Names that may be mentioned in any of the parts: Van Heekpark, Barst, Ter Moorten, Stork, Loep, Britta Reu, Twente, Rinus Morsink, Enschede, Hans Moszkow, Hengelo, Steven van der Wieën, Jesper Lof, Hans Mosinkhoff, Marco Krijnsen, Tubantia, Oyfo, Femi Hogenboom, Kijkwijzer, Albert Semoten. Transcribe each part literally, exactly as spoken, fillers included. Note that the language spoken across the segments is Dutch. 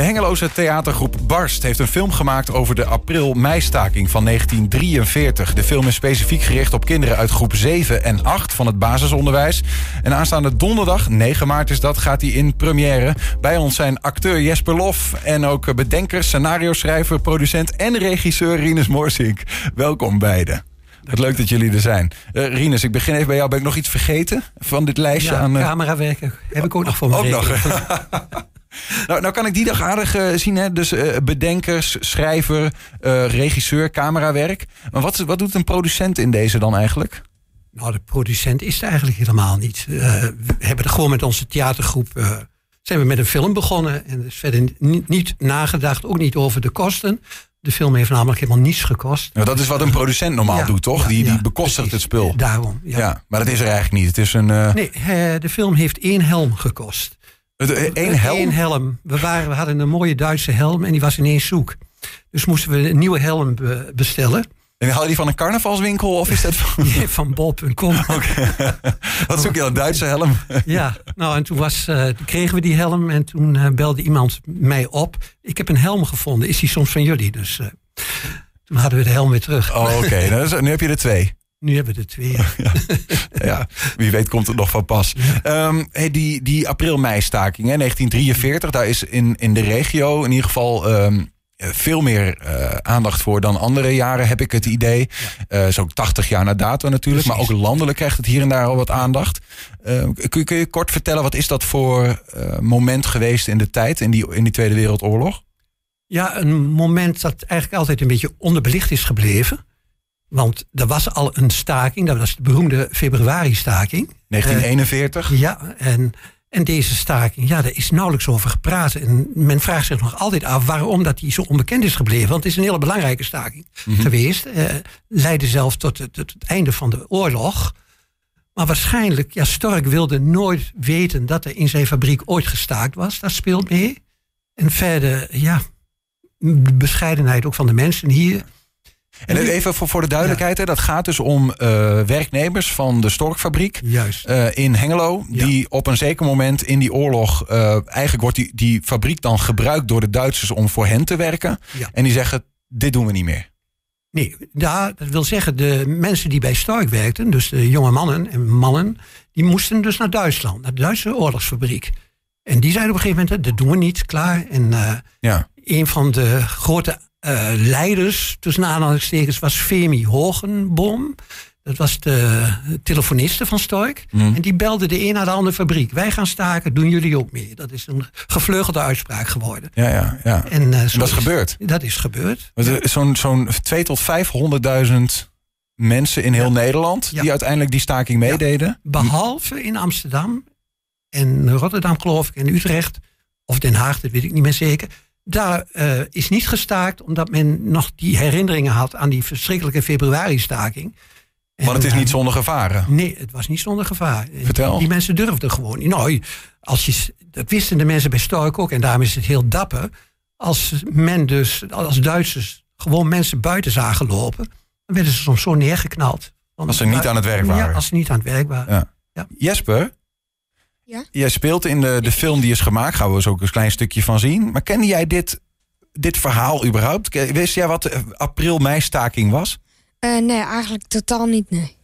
De Hengeloze theatergroep Barst heeft een film gemaakt over de april-meistaking van negentien drieënveertig. De film is specifiek gericht op kinderen uit groep zeven en acht van het basisonderwijs. En aanstaande donderdag, negen maart is dat, gaat hij in première. Bij ons zijn acteur Jesper Lof en ook bedenker, scenario-schrijver, producent en regisseur Rinus Morsink. Welkom beiden. Wat leuk dat jullie er zijn. Uh, Rinus, ik begin even bij jou. Ben ik nog iets vergeten van dit lijstje? Ja, aan uh... camerawerken heb ik ook nog van me. Ook nog. nou, nou kan ik die dag aardig uh, zien. Hè? Dus uh, bedenkers, schrijver, uh, regisseur, camerawerk. Maar wat, wat doet een producent in deze dan eigenlijk? Nou, de producent is er eigenlijk helemaal niet. Uh, we hebben er gewoon met onze theatergroep... Uh, zijn we met een film begonnen. En er is verder niet, niet nagedacht, ook niet over de kosten... De film heeft namelijk helemaal niets gekost. Nou, dat is wat een producent normaal ja, doet, toch? Ja, die, die ja, bekostigt precies. Het spul. Daarom, ja. ja. Maar dat is er eigenlijk niet. Het is een, uh... Nee, de film heeft één helm gekost. Eén helm? Eén helm. We, waren, we hadden een mooie Duitse helm en die was ineens zoek. Dus moesten we een nieuwe helm be- bestellen. En haal je die van een carnavalswinkel of is dat van... Ja, van bol punt com. Okay. Wat zoek je dan, Duitse helm? Ja, nou en toen was, uh, kregen we die helm en toen uh, belde iemand mij op. Ik heb een helm gevonden, is die soms van jullie? Dus uh, toen hadden we de helm weer terug. Oh, oké, okay. nou, nu heb je er twee. Nu hebben we er twee. Ja. Ja. Ja, wie weet komt het nog van pas. Ja. Um, hey, die die april-meistaking, hè, negentien drieënveertig, daar is in, in de regio in ieder geval... Um, veel meer uh, aandacht voor dan andere jaren, heb ik het idee. Ja. Uh, Zo'n tachtig jaar na dato natuurlijk. Precies. Maar ook landelijk krijgt het hier en daar al wat aandacht. Uh, kun, je, kun je kort vertellen, wat is dat voor uh, moment geweest in de tijd... in die, in die Tweede Wereldoorlog? Ja, een moment dat eigenlijk altijd een beetje onderbelicht is gebleven. Want er was al een staking, dat was de beroemde februari-staking. negentien eenenveertig. Uh, ja, en... En deze staking, ja, daar is nauwelijks over gepraat. En men vraagt zich nog altijd af waarom dat die zo onbekend is gebleven. Want het is een hele belangrijke staking mm-hmm. geweest. Eh, leidde zelf tot het, tot het einde van de oorlog. Maar waarschijnlijk, ja, Stork wilde nooit weten dat er in zijn fabriek ooit gestaakt was. Dat speelt mee. En verder, ja, de bescheidenheid ook van de mensen hier... En even voor de duidelijkheid, ja. hè, dat gaat dus om uh, werknemers van de Storkfabriek uh, in Hengelo. Ja. Die op een zeker moment in die oorlog, uh, eigenlijk wordt die, die fabriek dan gebruikt door de Duitsers om voor hen te werken. Ja. En die zeggen, dit doen we niet meer. Nee, ja, dat wil zeggen, de mensen die bij Stork werkten, dus de jonge mannen en mannen, die moesten dus naar Duitsland, naar de Duitse oorlogsfabriek. En die zeiden op een gegeven moment, dat doen we niet, klaar. En uh, ja. een van de grote... Uh, leiders, tussen aanhalingstekens, was Femi Hogenboom. Dat was de telefoniste van Stork. Mm. En die belde de een naar de andere fabriek. Wij gaan staken, doen jullie ook mee. Dat is een gevleugelde uitspraak geworden. Ja, ja, ja. En, uh, en dat is gebeurd? Dat is gebeurd. Zo'n, zo'n tweehonderdduizend tot vijfhonderdduizend mensen in heel ja. Nederland... die ja. uiteindelijk die staking meededen. Ja. Behalve in Amsterdam en Rotterdam, geloof ik, en Utrecht... of Den Haag, dat weet ik niet meer zeker... Daar uh, is niet gestaakt omdat men nog die herinneringen had... aan die verschrikkelijke februari-staking. Maar het is niet zonder gevaren? Nee, het was niet zonder gevaar. Vertel. Die, die mensen durfden gewoon. Nou, als je, dat wisten de mensen bij Stork ook en daarom is het heel dapper. Als men dus, als Duitsers, gewoon mensen buiten zagen lopen... dan werden ze soms zo neergeknald. Als ze niet aan het werk waren? Ja, als ze niet aan het werk waren. Ja. Ja. Jesper... Ja? Jij speelt in de, de film die is gemaakt, gaan we eens ook een klein stukje van zien. Maar kende jij dit, dit verhaal überhaupt? Wist jij wat de april-meistaking was? Uh, nee, eigenlijk totaal niet, nee.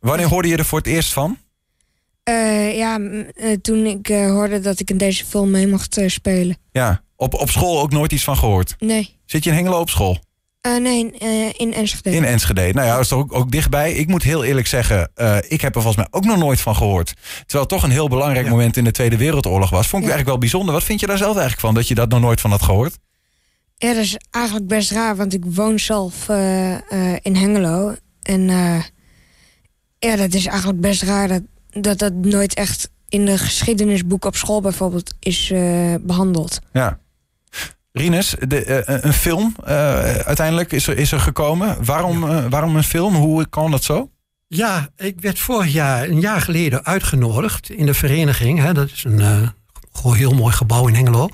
Wanneer hoorde je er voor het eerst van? Uh, ja, uh, toen ik uh, hoorde dat ik in deze film mee mocht uh, spelen. Ja, op, op school ook nooit iets van gehoord? Nee. Zit je in Hengelo op school? Uh, nee, uh, in Enschede. In Enschede. Nou ja, dat is toch ook, ook dichtbij. Ik moet heel eerlijk zeggen, uh, ik heb er volgens mij ook nog nooit van gehoord. Terwijl het toch een heel belangrijk ja. moment in de Tweede Wereldoorlog was. Vond ik ja. eigenlijk wel bijzonder. Wat vind je daar zelf eigenlijk van, dat je dat nog nooit van had gehoord? Ja, dat is eigenlijk best raar, want ik woon zelf uh, uh, in Hengelo. En uh, ja, dat is eigenlijk best raar dat, dat dat nooit echt in de geschiedenisboeken op school bijvoorbeeld is uh, behandeld. Ja. Rinus, de, uh, een film uh, uiteindelijk is er, is er gekomen. Waarom, uh, waarom een film? Hoe kan dat zo? Ja, ik werd vorig jaar, een jaar geleden, uitgenodigd in de vereniging. Hè, dat is een uh, heel mooi gebouw in Hengelo.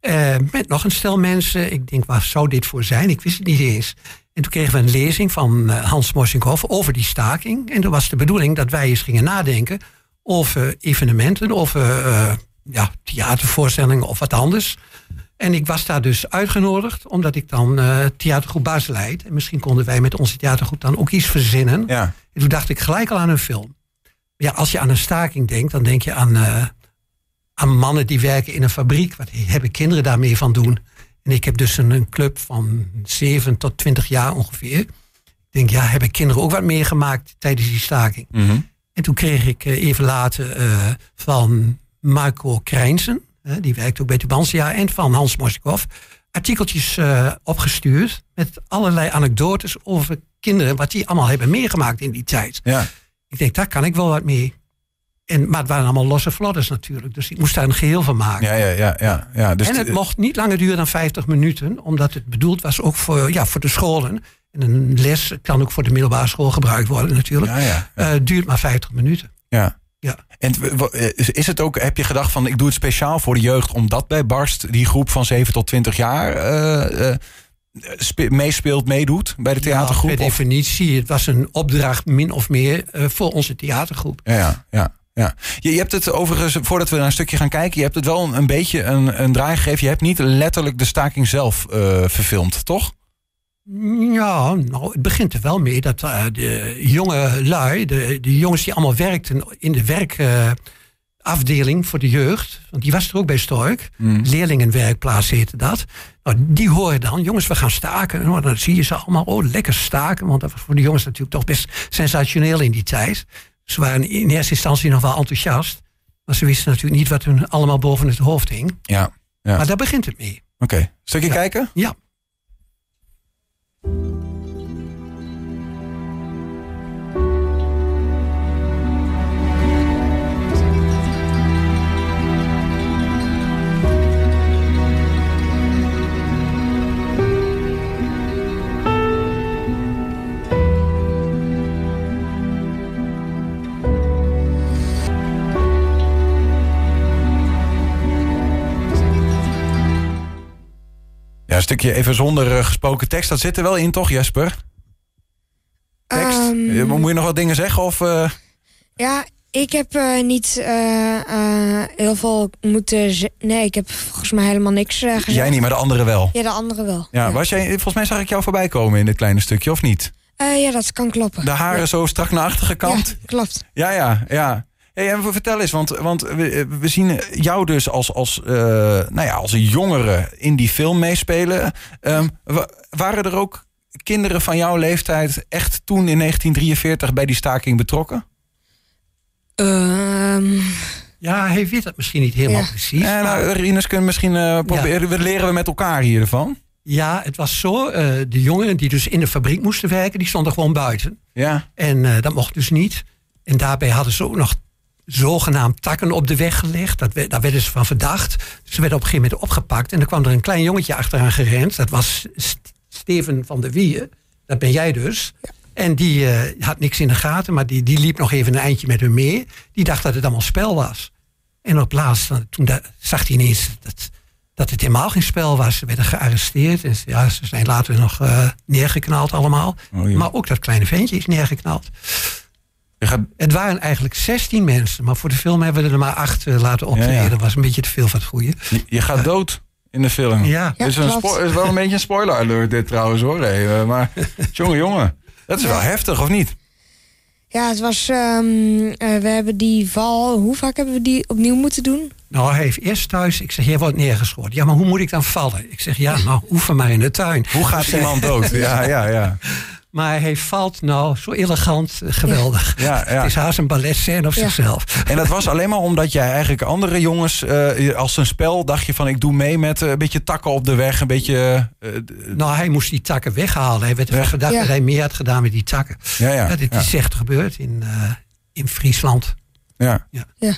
Uh, met nog een stel mensen. Ik denk, waar zou dit voor zijn? Ik wist het niet eens. En toen kregen we een lezing van uh, Hans Mosinkhoff over die staking. En toen was de bedoeling dat wij eens gingen nadenken over evenementen, over uh, ja, theatervoorstellingen of wat anders... En ik was daar dus uitgenodigd, omdat ik dan uh, theatergroep Barst leid. En misschien konden wij met onze theatergroep dan ook iets verzinnen. Ja. En toen dacht ik gelijk al aan een film. Ja, als je aan een staking denkt, dan denk je aan, uh, aan mannen die werken in een fabriek. Wat hebben kinderen daarmee van doen? En ik heb dus een, een club van zeven tot twintig jaar ongeveer. Ik denk, ja, hebben kinderen ook wat meegemaakt tijdens die staking? Mm-hmm. En toen kreeg ik uh, even later uh, van Marco Krijnsen, die werkt ook bij Tubantia, en van Hans Moszkow, artikeltjes uh, opgestuurd met allerlei anekdotes over kinderen, wat die allemaal hebben meegemaakt in die tijd. Ja. Ik denk, daar kan ik wel wat mee. En, maar het waren allemaal losse vlodders natuurlijk, dus ik moest daar een geheel van maken. Ja, ja, ja, ja, ja. Dus en het mocht niet langer duren dan vijftig minuten, omdat het bedoeld was ook voor, ja, voor de scholen. En een les kan ook voor de middelbare school gebruikt worden natuurlijk. Ja, ja, ja. Uh, duurt maar vijftig minuten. Ja. Ja. En is het ook, heb je gedacht van, ik doe het speciaal voor de jeugd, omdat bij Barst die groep van zeven tot twintig jaar uh, uh, spe- meespeelt, meedoet bij de theatergroep? Ja, per definitie, het was een opdracht min of meer uh, voor onze theatergroep. Ja, ja, ja. Je, je hebt het overigens, voordat we naar een stukje gaan kijken, je hebt het wel een, een beetje een, een draai gegeven. Je hebt niet letterlijk de staking zelf uh, verfilmd, toch? Ja, nou, het begint er wel mee dat uh, de jonge lui, de, de jongens die allemaal werkten in de werkafdeling uh, voor de jeugd, want die was er ook bij Stork, mm. leerlingenwerkplaats heette dat. Nou, die horen dan, jongens, we gaan staken. Nou, dan zie je ze allemaal, oh, lekker staken, want dat was voor de jongens natuurlijk toch best sensationeel in die tijd. Ze waren in eerste instantie nog wel enthousiast, maar ze wisten natuurlijk niet wat hun allemaal boven het hoofd hing. Ja, ja. Maar daar begint het mee. Oké, okay. Stukje ja. kijken? Ja. Ja, een stukje even zonder uh, gesproken tekst. Dat zit er wel in, toch, Jesper? Tekst? Um, Moet je nog wat dingen zeggen? Of, uh... Ja, ik heb uh, niet uh, uh, heel veel moeten z- Nee, ik heb volgens mij helemaal niks uh, gezegd. Jij niet, maar de anderen wel? Ja, de anderen wel. Ja, ja. Was jij, volgens mij zag ik jou voorbij komen in dit kleine stukje, of niet? Uh, ja, dat kan kloppen. De haren ja. zo strak naar achter gekant? Ja, klopt. Ja, ja, ja. Hey, en vertel eens, want, want we, we zien jou dus als, als, uh, nou ja, als een jongere in die film meespelen. Um, wa- waren er ook kinderen van jouw leeftijd echt toen in negentien drieënveertig bij die staking betrokken? Um... Ja, hij weet dat misschien niet helemaal ja. precies. Eh, nou, maar... Rinus, kunnen misschien uh, proberen. Ja. Leren we met elkaar hiervan? Ja, het was zo. Uh, de jongeren die dus in de fabriek moesten werken, die stonden gewoon buiten. Ja. En uh, dat mocht dus niet. En daarbij hadden ze ook nog zogenaamd takken op de weg gelegd. Dat we, daar werden ze van verdacht. Ze werden op een gegeven moment opgepakt. En er kwam er een klein jongetje achteraan gerend. Dat was St- Steven van der Wieën. Dat ben jij dus. Ja. En die uh, had niks in de gaten. Maar die, die liep nog even een eindje met hun mee. Die dacht dat het allemaal spel was. En op laatst, toen da- zag hij ineens dat, dat het helemaal geen spel was. Ze werden gearresteerd. En ja, ze zijn later nog uh, neergeknald allemaal. Oh, ja. Maar ook dat kleine ventje is neergeknald. Gaat... Het waren eigenlijk zestien mensen, maar voor de film hebben we er maar acht uh, laten optreden. Ja, ja. Dat was een beetje te veel van het goede. Je, je gaat uh, dood in de film. Ja, ja, is, een spo- is wel een beetje een spoiler alert dit trouwens hoor. Hey, maar jongen, jongen, dat is ja. wel heftig of niet? Ja, het was. Um, uh, we hebben die val. Hoe vaak hebben we die opnieuw moeten doen? Nou, hij heeft eerst thuis. Ik zeg, jij wordt neergeschoten. Ja, maar hoe moet ik dan vallen? Ik zeg, ja, nou, oefen maar in de tuin. Hoe gaat iemand dood? Ja, ja, ja. Maar hij valt nou zo elegant, geweldig. Ja, ja. Het is haast een balletscène op ja. zichzelf. En dat was alleen maar omdat jij eigenlijk andere jongens... Uh, als een spel dacht je van, ik doe mee met uh, een beetje takken op de weg. Een beetje... Uh, nou, hij moest die takken weghalen. Hij werd ervan verdacht ja. dat hij meer had gedaan met die takken. Ja, ja, dat dit ja. is echt gebeurd in, uh, in Friesland. Ja. Ja. Ja.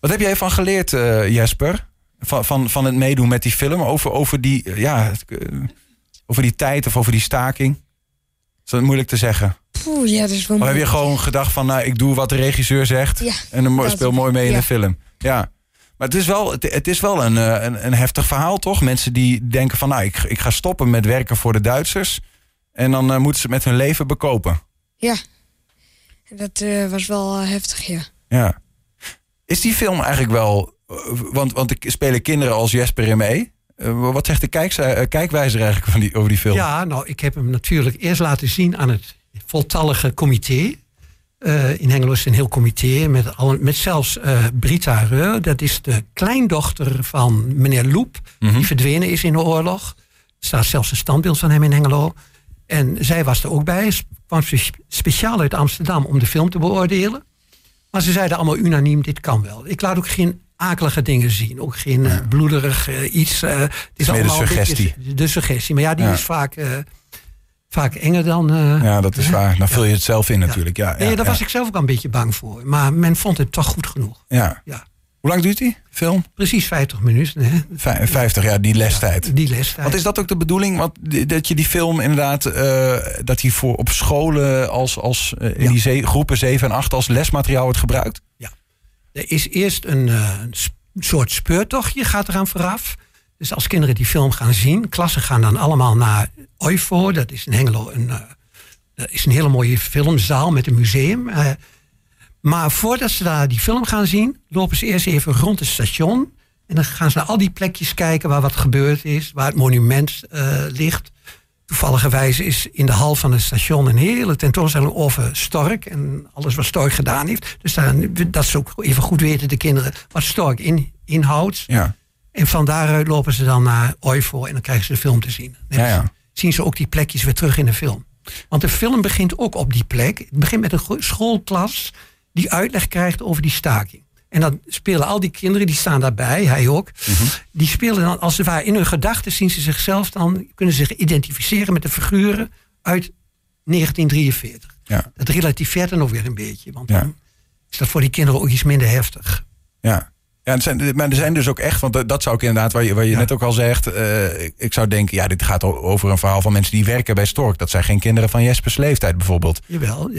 Wat heb jij van geleerd, uh, Jesper? Van, van, van het meedoen met die film? Over, over, die, ja, over die tijd of over die staking? Is dat moeilijk te zeggen? Poeh, ja, dat is wel moeilijk. Of heb je gewoon gedacht van, nou, ik doe wat de regisseur zegt... Ja, en dan mo- speel mooi mee ja. in de film. Ja. Maar het is wel, het, het is wel een, een, een heftig verhaal, toch? Mensen die denken van, nou, ik, ik ga stoppen met werken voor de Duitsers... en dan uh, moeten ze met hun leven bekopen. Ja, dat uh, was wel uh, heftig, ja. Ja. Is die film eigenlijk wel... Uh, want, want er spelen kinderen als Jesper in mee... Uh, wat zegt de kijks, uh, kijkwijzer eigenlijk van die, over die film? Ja, nou, ik heb hem natuurlijk eerst laten zien aan het voltallige comité. Uh, in Hengelo is een heel comité. Met, al, met zelfs uh, Britta Reu. Dat is de kleindochter van meneer Loep. Mm-hmm. Die verdwenen is in de oorlog. Er staat zelfs een standbeeld van hem in Hengelo. En zij was er ook bij. Ze kwam speciaal uit Amsterdam om de film te beoordelen. Maar ze zeiden allemaal unaniem, dit kan wel. Ik laat ook geen akelige dingen zien. Ook geen ja. bloederig uh, iets. Uh, het is allemaal de suggestie. Is de suggestie. Maar ja, die ja. is vaak... Uh, Vaak enger dan... Uh, ja, dat is hè? waar. Dan vul je ja. het zelf in natuurlijk. Ja, ja, nee, daar ja. was ik zelf ook al een beetje bang voor. Maar men vond het toch goed genoeg. Ja. ja. Hoe lang duurt die film? Precies vijftig minuten. Hè? vijftig, ja, die lestijd. Ja, die lestijd. Want is dat ook de bedoeling? Want dat je die film inderdaad... Uh, dat die voor op scholen als, als uh, in ja. die ze- groepen zeven en acht als lesmateriaal wordt gebruikt? Ja. Er is eerst een uh, sp- soort speurtochtje gaat eraan vooraf... Dus als kinderen die film gaan zien... klassen gaan dan allemaal naar Oyfo. Dat is in Hengelo een, uh, dat is een hele mooie filmzaal met een museum. Uh, maar voordat ze daar die film gaan zien... lopen ze eerst even rond het station. En dan gaan ze naar al die plekjes kijken waar wat gebeurd is. Waar het monument uh, ligt. Toevalligerwijs is in de hal van het station... een hele tentoonstelling over Stork. En alles wat Stork gedaan heeft. Dus daar, dat ze ook even goed weten, de kinderen... wat Stork in, inhoudt. Ja. En van daaruit lopen ze dan naar Oyfo en dan krijgen ze de film te zien. Dan ja, ja. zien ze ook die plekjes weer terug in de film. Want de film begint ook op die plek. Het begint met een schoolklas die uitleg krijgt over die staking. En dan spelen al die kinderen, die staan daarbij, hij ook. Mm-hmm. Die spelen dan, als ze waar in hun gedachten zien ze zichzelf dan... kunnen zich identificeren met de figuren uit negentien drieënveertig. Ja. Dat relativeert dan ook weer een beetje. Want ja. dan is dat voor die kinderen ook iets minder heftig. Ja. Ja, het zijn, maar er zijn dus ook echt, want dat zou ik inderdaad, waar je, waar je ja. net ook al zegt, uh, ik zou denken, ja, dit gaat over een verhaal van mensen die werken bij Stork. Dat zijn geen kinderen van Jespers leeftijd bijvoorbeeld. Jawel,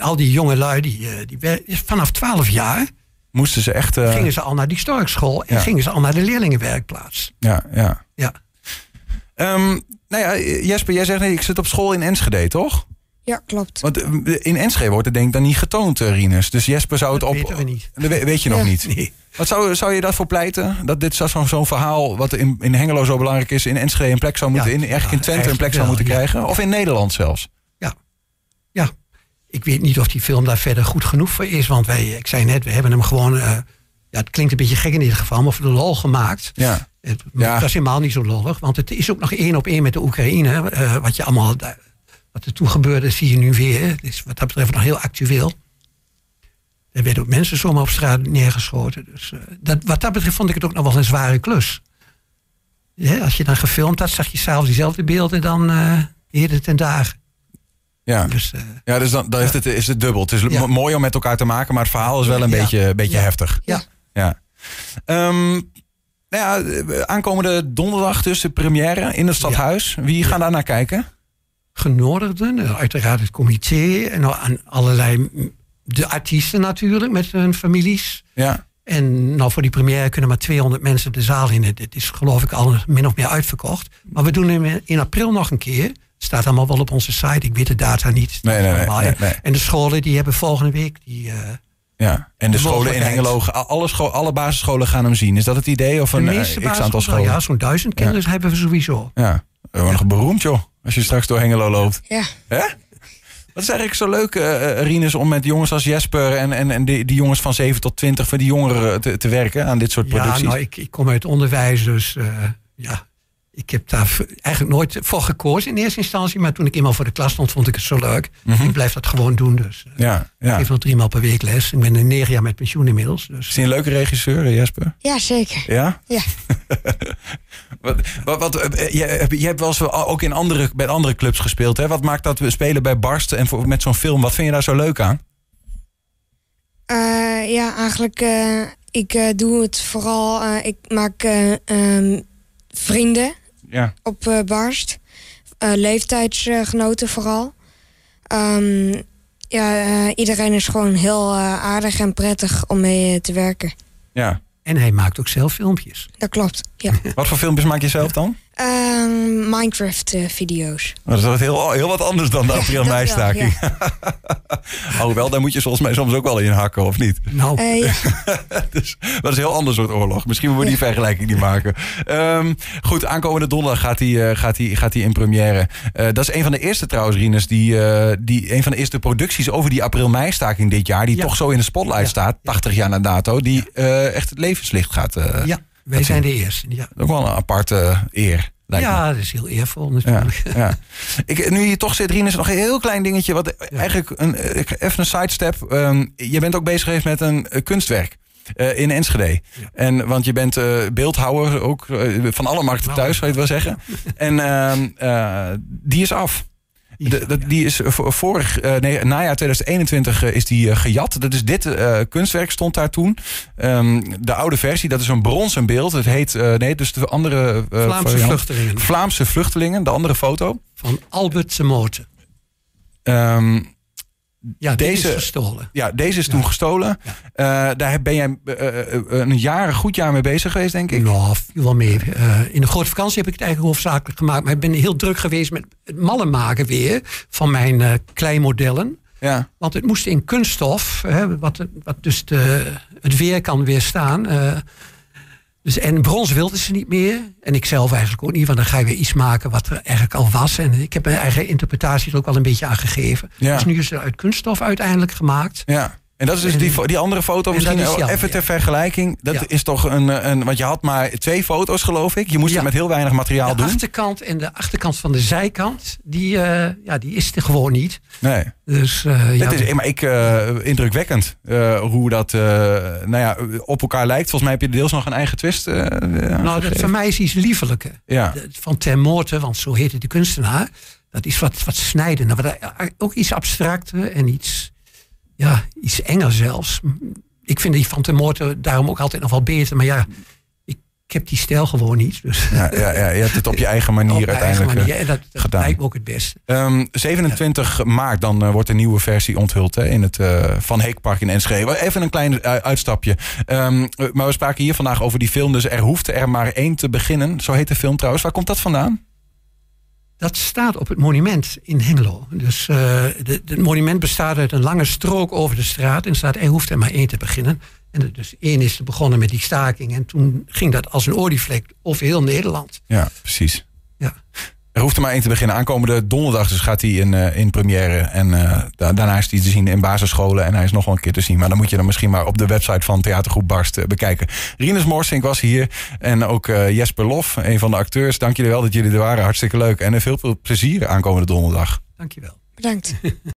al die jonge lui, die, die, vanaf twaalf jaar moesten ze echt, uh, gingen ze al naar die Storkschool en ja. gingen ze al naar de leerlingenwerkplaats. Ja, ja. ja. Um, nou ja, Jesper, jij zegt, nee, ik zit op school in Enschede, toch? Ja, klopt. Want in Enschede wordt het denk ik dan niet getoond, Rinus. Dus Jesper zou het dat op... weten we niet. We, weet je nog ja. niet? Nee. Wat zou, zou je daarvoor pleiten? Dat dit zo'n, zo'n verhaal wat in, in Hengelo zo belangrijk is... in Enschede een plek zou moeten... Ja, in, echt ja, in Twente een plek zou moeten ja. krijgen? Of in Nederland zelfs? Ja. Ja. Ik weet niet of die film daar verder goed genoeg voor is. Want wij, ik zei net, we hebben hem gewoon... Uh, ja, het klinkt een beetje gek in dit geval, maar voor de lol gemaakt. Ja. Het, ja. Dat is helemaal niet zo lollig. Want het is ook nog één op één met de Oekraïne. Uh, wat je allemaal... Uh, Wat er toen gebeurde, zie je nu weer. Dus wat dat betreft nog heel actueel. Er werden ook mensen zomaar op straat neergeschoten. Dus, uh, dat, wat dat betreft vond ik het ook nog wel een zware klus. Ja, als je dan gefilmd had, zag je s'avonds diezelfde beelden dan uh, eerder ten dagen. Ja, dus, uh, ja, dus dan, dan is, het, is het dubbel. Het is ja. mooi om met elkaar te maken, maar het verhaal is wel een ja. beetje, beetje ja. heftig. Ja. ja. Um, nou ja, aankomende donderdag dus de première in het Stadhuis. Ja. Wie gaan ja. daar naar kijken? Genodigden, uiteraard het comité en aan allerlei de artiesten natuurlijk met hun families. Ja. En nou voor die première kunnen maar tweehonderd mensen de zaal in. Dit is geloof ik al min of meer uitverkocht. Maar we doen hem in april nog een keer. Staat allemaal wel op onze site. Ik weet de data niet. Nee, nee, nee, nee, nee. En de scholen die hebben volgende week die. Uh, ja. En de, de scholen in Hengelo, alle, scho- alle basisscholen gaan hem zien. Is dat het idee of een uh, x-aantal scholen? Ja, zo'n duizend kinderen ja. hebben we sowieso. Ja. Ja. Beroemd joh. Als je straks door Hengelo loopt. Ja. Hè? Wat is eigenlijk zo leuk, uh, Rinus, om met jongens als Jesper... en, en, en die, die jongens van zeven tot twintig, van die jongeren te, te werken aan dit soort producties? Ja, nou, ik, ik kom uit onderwijs, dus uh, ja, ik heb daar eigenlijk nooit voor gekozen in eerste instantie. Maar toen ik eenmaal voor de klas stond, vond ik het zo leuk. Mm-hmm. Ik blijf dat gewoon doen, dus. Uh, ja, ja. Ik geef nog drie maal per week les. Ik ben er negen jaar met pensioen inmiddels. Dus. Is hij een leuke regisseur, Jesper? Ja, zeker. Ja? Ja. Wat, wat, wat, je, je hebt wel eens ook in andere, bij andere clubs gespeeld. Hè? Wat maakt dat we spelen bij Barst en voor, met zo'n film? Wat vind je daar zo leuk aan? Uh, ja, eigenlijk... Uh, ik uh, doe het vooral... Uh, ik maak uh, um, vrienden ja. op uh, Barst. Uh, leeftijdsgenoten vooral. Um, ja, uh, iedereen is gewoon heel uh, aardig en prettig om mee uh, te werken. Ja. En hij maakt ook zelf filmpjes. Dat klopt, ja. Wat voor filmpjes maak je zelf dan? Uh, Minecraft-video's. Uh, dat is heel, heel wat anders dan de april-mei-staking. Ja, ja. Alhoewel, daar moet je volgens mij soms ook wel in hakken, of niet? Nou. Uh, ja. Dus, dat is een heel ander soort oorlog. Misschien moeten we die ja. vergelijking niet maken. Um, goed, aankomende donderdag gaat hij uh, gaat die, gaat die in première. Uh, dat is een van de eerste trouwens, Rinus, die, uh, die, een van de eerste producties over die april-mei-staking dit jaar, die ja. toch zo in de spotlight ja. staat, tachtig jaar na dato, die uh, echt het levenslicht gaat... Uh, ja. Wij zijn de eerste. Ja. Ook wel een aparte eer. Lijkt ja, me. Dat is heel eervol natuurlijk. Ja, ja. Ik, nu je toch zit, Rinus, nog een heel klein dingetje. Wat ja. eigenlijk een, even een sidestep. Um, je bent ook bezig geweest met een kunstwerk uh, in Enschede. Ja. En, want je bent uh, beeldhouwer, ook uh, van alle markten thuis, zou je het wel zeggen. En uh, uh, die is af. De, de, die is vorig, uh, nee, najaar tweeduizend eenentwintig uh, is die uh, gejat. Dat is dit uh, kunstwerk stond daar toen. Um, de oude versie, dat is een bronzen beeld. Het heet, uh, nee, dus de andere... Uh, Vlaamse vluchtelingen. Vlaamse vluchtelingen, de andere foto. Van Albert Semoten. Um, ja, deze is gestolen. Ja, deze is ja. toen gestolen. Ja. Uh, daar ben jij uh, een jaar, een goed jaar mee bezig geweest, denk ik? Nou, wel mee. Uh, in de grote vakantie heb ik het eigenlijk hoofdzakelijk gemaakt. Maar ik ben heel druk geweest met het mallen maken weer van mijn uh, kleimodellen. Ja. Want het moest in kunststof, hè, wat, wat dus de, het weer kan weerstaan. Uh, dus, en brons wilden ze niet meer. En ik zelf eigenlijk ook niet, want dan ga je weer iets maken wat er eigenlijk al was. En ik heb mijn eigen interpretatie er ook al een beetje aan gegeven. Ja. Dus nu is het uit kunststof uiteindelijk gemaakt. Ja. En dat is dus en, die, die andere foto misschien Jan, even ja. ter vergelijking. Dat ja. is toch een, een... Want je had maar twee foto's, geloof ik. Je moest ja. het met heel weinig materiaal de doen. De achterkant en de achterkant van de zijkant, die, uh, ja, die is er gewoon niet. Nee. Dus, uh, dat ja, is maar ik, uh, indrukwekkend uh, hoe dat uh, nou ja, op elkaar lijkt. Volgens mij heb je deels nog een eigen twist. Uh, nou, dat voor mij is iets liefelijker. Ja. Van Ter Moorten, want zo heette de kunstenaar. Dat is wat, wat snijdender. Wat, ook iets abstracter en iets... Ja, iets enger zelfs. Ik vind die van Ter Moorten daarom ook altijd nog wel beter. Maar ja, ik, ik heb die stijl gewoon niet. Dus. Ja, ja, ja, je hebt het op je eigen manier uiteindelijk gedaan. En dat, dat lijkt me ook het beste. Um, zevenentwintig ja. maart dan uh, wordt een nieuwe versie onthuld hè, in het uh, Van Heekpark in Enschede. Even een klein uh, uitstapje. Um, maar we spraken hier vandaag over die film. Dus er hoeft er maar één te beginnen. Zo heet de film trouwens. Waar komt dat vandaan? Dat staat op het monument in Hengelo. Dus uh, het monument bestaat uit een lange strook over de straat. En staat, er hoeft er maar één te beginnen. En er dus één is begonnen met die staking. En toen ging dat als een olievlek over heel Nederland. Ja, precies. Ja. Er hoeft er maar één te beginnen. Aankomende donderdag dus gaat hij in, uh, in première. En uh, da- daarna is hij te zien in basisscholen. En hij is nog wel een keer te zien. Maar dan moet je dan misschien maar op de website van theatergroep Barst uh, bekijken. Rinus Morsink was hier. En ook uh, Jesper Lof, een van de acteurs. Dank jullie wel dat jullie er waren. Hartstikke leuk. En uh, veel, veel plezier aankomende donderdag. Dank je wel. Bedankt.